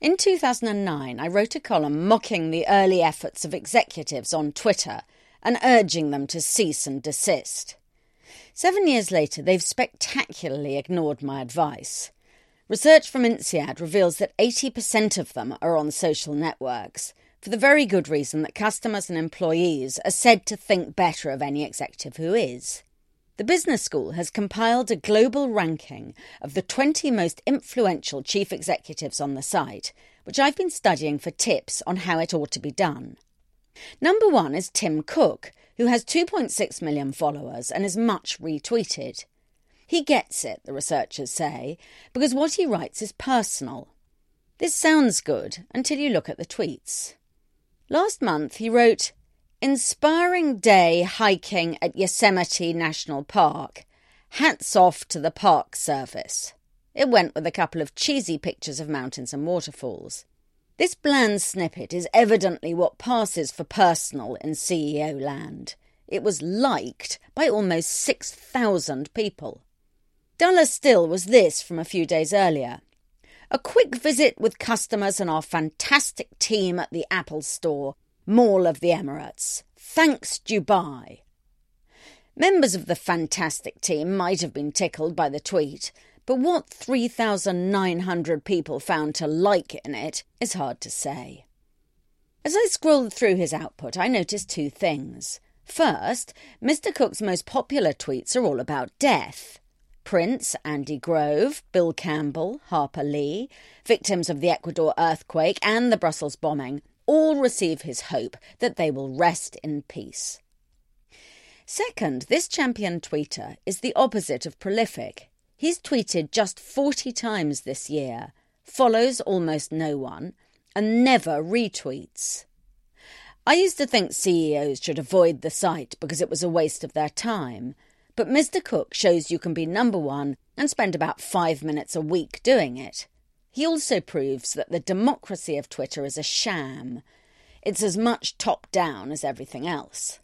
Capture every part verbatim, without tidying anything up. In two thousand nine, I wrote a column mocking the early efforts of executives on Twitter and urging them to cease and desist. Seven years later, they've spectacularly ignored my advice. Research from INSEAD reveals that eighty percent of them are on social networks, for the very good reason that customers and employees are said to think better of any executive who is. The Business School has compiled a global ranking of the twenty most influential chief executives on the site, which I've been studying for tips on how it ought to be done. Number one is Tim Cook, who has two point six million followers and is much retweeted. He gets it, the researchers say, because what he writes is personal. This sounds good until you look at the tweets. Last month he wrote, "Inspiring day hiking at Yosemite National Park. Hats off to the park service." It went with a couple of cheesy pictures of mountains and waterfalls. This bland snippet is evidently what passes for personal in C E O land. It was liked by almost six thousand people. Duller still was this from a few days earlier. "A quick visit with customers and our fantastic team at the Apple Store, Mall of the Emirates. Thanks, Dubai." Members of the fantastic team might have been tickled by the tweet, but what three thousand nine hundred people found to like in it is hard to say. As I scrolled through his output, I noticed two things. First, Mister Cook's most popular tweets are all about death. Prince, Andy Grove, Bill Campbell, Harper Lee, victims of the Ecuador earthquake and the Brussels bombing all receive his hope that they will rest in peace. Second, this champion tweeter is the opposite of prolific. He's tweeted just forty times this year, follows almost no one, and never retweets. I used to think C E Os should avoid the site because it was a waste of their time. But Mister Cook shows you can be number one and spend about five minutes a week doing it. He also proves that the democracy of Twitter is a sham. It's as much top-down as everything else.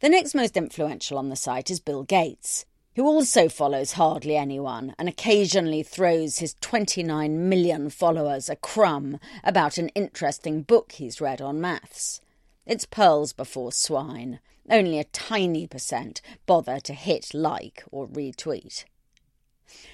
The next most influential on the site is Bill Gates, who also follows hardly anyone and occasionally throws his twenty-nine million followers a crumb about an interesting book he's read on maths. It's pearls before swine. Only a tiny percent bother to hit like or retweet.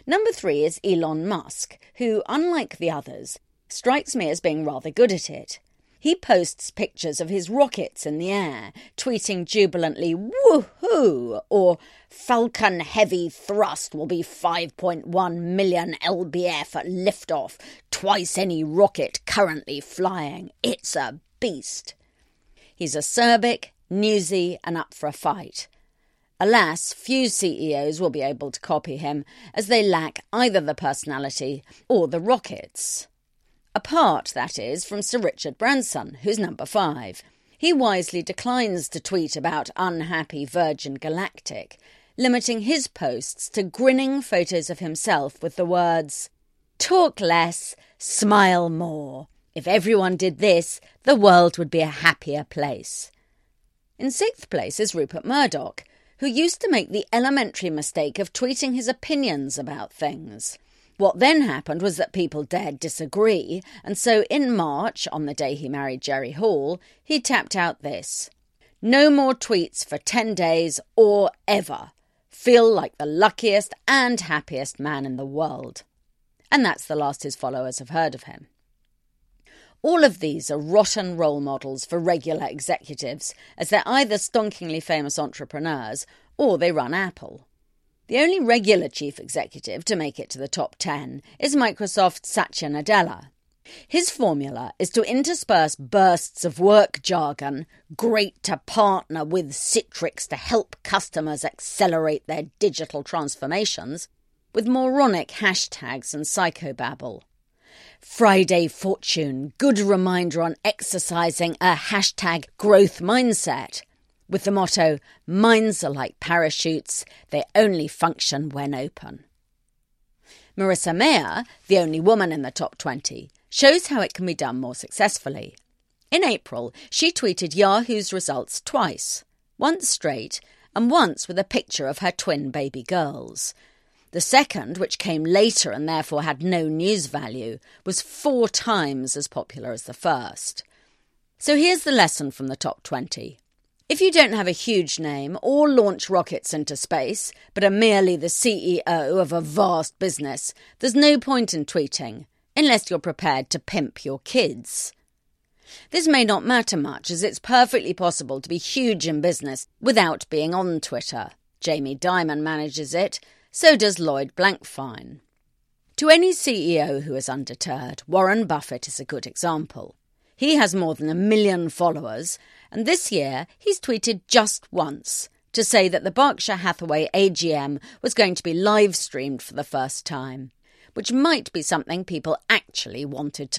Number three is Elon Musk, who, unlike the others, strikes me as being rather good at it. He posts pictures of his rockets in the air, tweeting jubilantly, "Woohoo!" or "Falcon Heavy thrust will be five point one million pounds at liftoff, twice any rocket currently flying. It's a beast." He's acerbic, newsy and up for a fight. Alas, few C E Os will be able to copy him, as they lack either the personality or the rockets. Apart, that is, from Sir Richard Branson, who's number five. He wisely declines to tweet about unhappy Virgin Galactic, limiting his posts to grinning photos of himself with the words, "Talk less, smile more. If everyone did this, the world would be a happier place." In sixth place is Rupert Murdoch, who used to make the elementary mistake of tweeting his opinions about things. What then happened was that people dared disagree, and so in March, on the day he married Jerry Hall, he tapped out this, "No more tweets for ten days or ever. Feel like the luckiest and happiest man in the world." And that's the last his followers have heard of him. All of these are rotten role models for regular executives, as they're either stonkingly famous entrepreneurs or they run Apple. The only regular chief executive to make it to the top ten is Microsoft's Satya Nadella. His formula is to intersperse bursts of work jargon, "Great to partner with Citrix to help customers accelerate their digital transformations," with moronic hashtags and psychobabble. Friday Fortune, good reminder on exercising a hashtag growth mindset, with the motto, minds are like parachutes, they only function when open. Marissa Mayer, the only woman in the top twenty, shows how it can be done more successfully. In April, she tweeted Yahoo's results twice, once straight and once with a picture of her twin baby girls. The second, which came later and therefore had no news value, was four times as popular as the first. So here's the lesson from the top twenty. If you don't have a huge name or launch rockets into space, but are merely the C E O of a vast business, there's no point in tweeting, unless you're prepared to pimp your kids. This may not matter much, as it's perfectly possible to be huge in business without being on Twitter. Jamie Dimon manages it. So does Lloyd Blankfein. To any C E O who is undeterred, Warren Buffett is a good example. He has more than a million followers, and this year he's tweeted just once to say that the Berkshire Hathaway A G M was going to be live-streamed for the first time, which might be something people actually wanted to.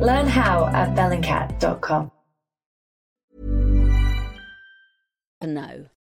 Learn how at bellingcat dot com. No.